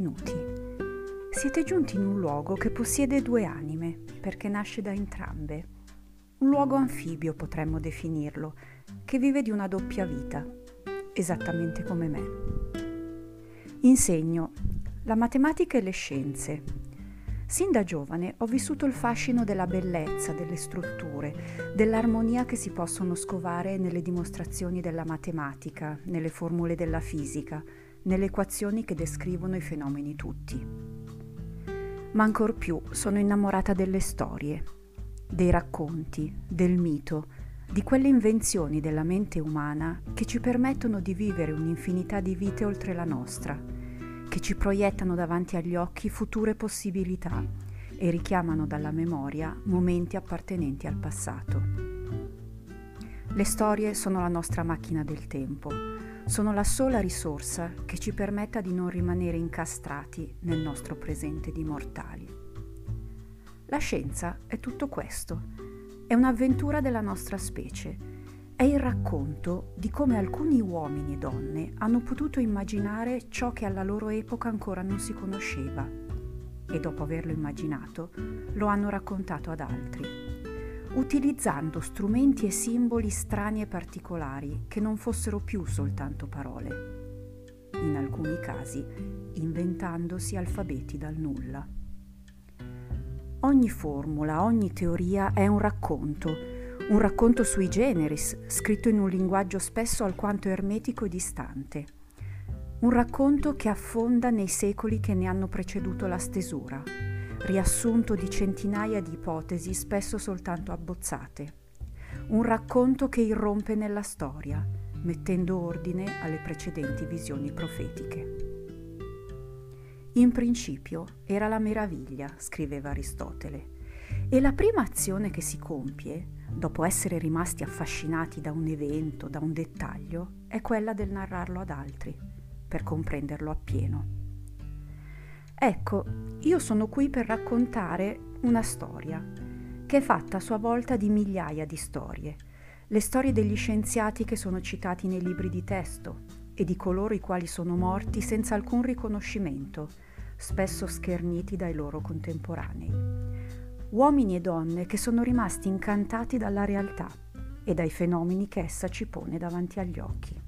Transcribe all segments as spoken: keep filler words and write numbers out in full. benvenuti. Siete giunti in un luogo che possiede due anime, perché nasce da entrambe. Un luogo anfibio potremmo definirlo, che vive di una doppia vita, esattamente come me. Insegno la matematica e le scienze. Sin da giovane ho vissuto il fascino della bellezza, delle strutture, dell'armonia che si possono scovare nelle dimostrazioni della matematica, nelle formule della fisica, nelle equazioni che descrivono i fenomeni tutti. Ma ancor più sono innamorata delle storie, dei racconti, del mito, di quelle invenzioni della mente umana che ci permettono di vivere un'infinità di vite oltre la nostra, che ci proiettano davanti agli occhi future possibilità e richiamano dalla memoria momenti appartenenti al passato. Le storie sono la nostra macchina del tempo, sono la sola risorsa che ci permetta di non rimanere incastrati nel nostro presente di mortali. La scienza è tutto questo, è un'avventura della nostra specie. È il racconto di come alcuni uomini e donne hanno potuto immaginare ciò che alla loro epoca ancora non si conosceva e dopo averlo immaginato lo hanno raccontato ad altri, utilizzando strumenti e simboli strani e particolari che non fossero più soltanto parole, in alcuni casi inventandosi alfabeti dal nulla. Ogni formula, ogni teoria è un racconto, un racconto sui generis, scritto in un linguaggio spesso alquanto ermetico e distante. Un racconto che affonda nei secoli che ne hanno preceduto la stesura, riassunto di centinaia di ipotesi spesso soltanto abbozzate. Un racconto che irrompe nella storia, mettendo ordine alle precedenti visioni profetiche. In principio era la meraviglia, scriveva Aristotele, e la prima azione che si compie, dopo essere rimasti affascinati da un evento, da un dettaglio, è quella del narrarlo ad altri, per comprenderlo appieno. Ecco, io sono qui per raccontare una storia, che è fatta a sua volta di migliaia di storie, le storie degli scienziati che sono citati nei libri di testo e di coloro i quali sono morti senza alcun riconoscimento, spesso scherniti dai loro contemporanei. Uomini e donne che sono rimasti incantati dalla realtà e dai fenomeni che essa ci pone davanti agli occhi.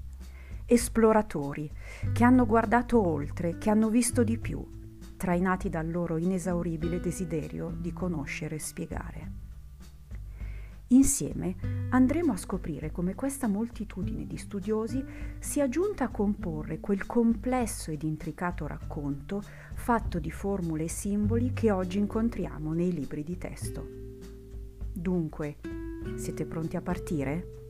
Esploratori che hanno guardato oltre, che hanno visto di più, trainati dal loro inesauribile desiderio di conoscere e spiegare. Insieme andremo a scoprire come questa moltitudine di studiosi sia giunta a comporre quel complesso ed intricato racconto fatto di formule e simboli che oggi incontriamo nei libri di testo. Dunque, siete pronti a partire?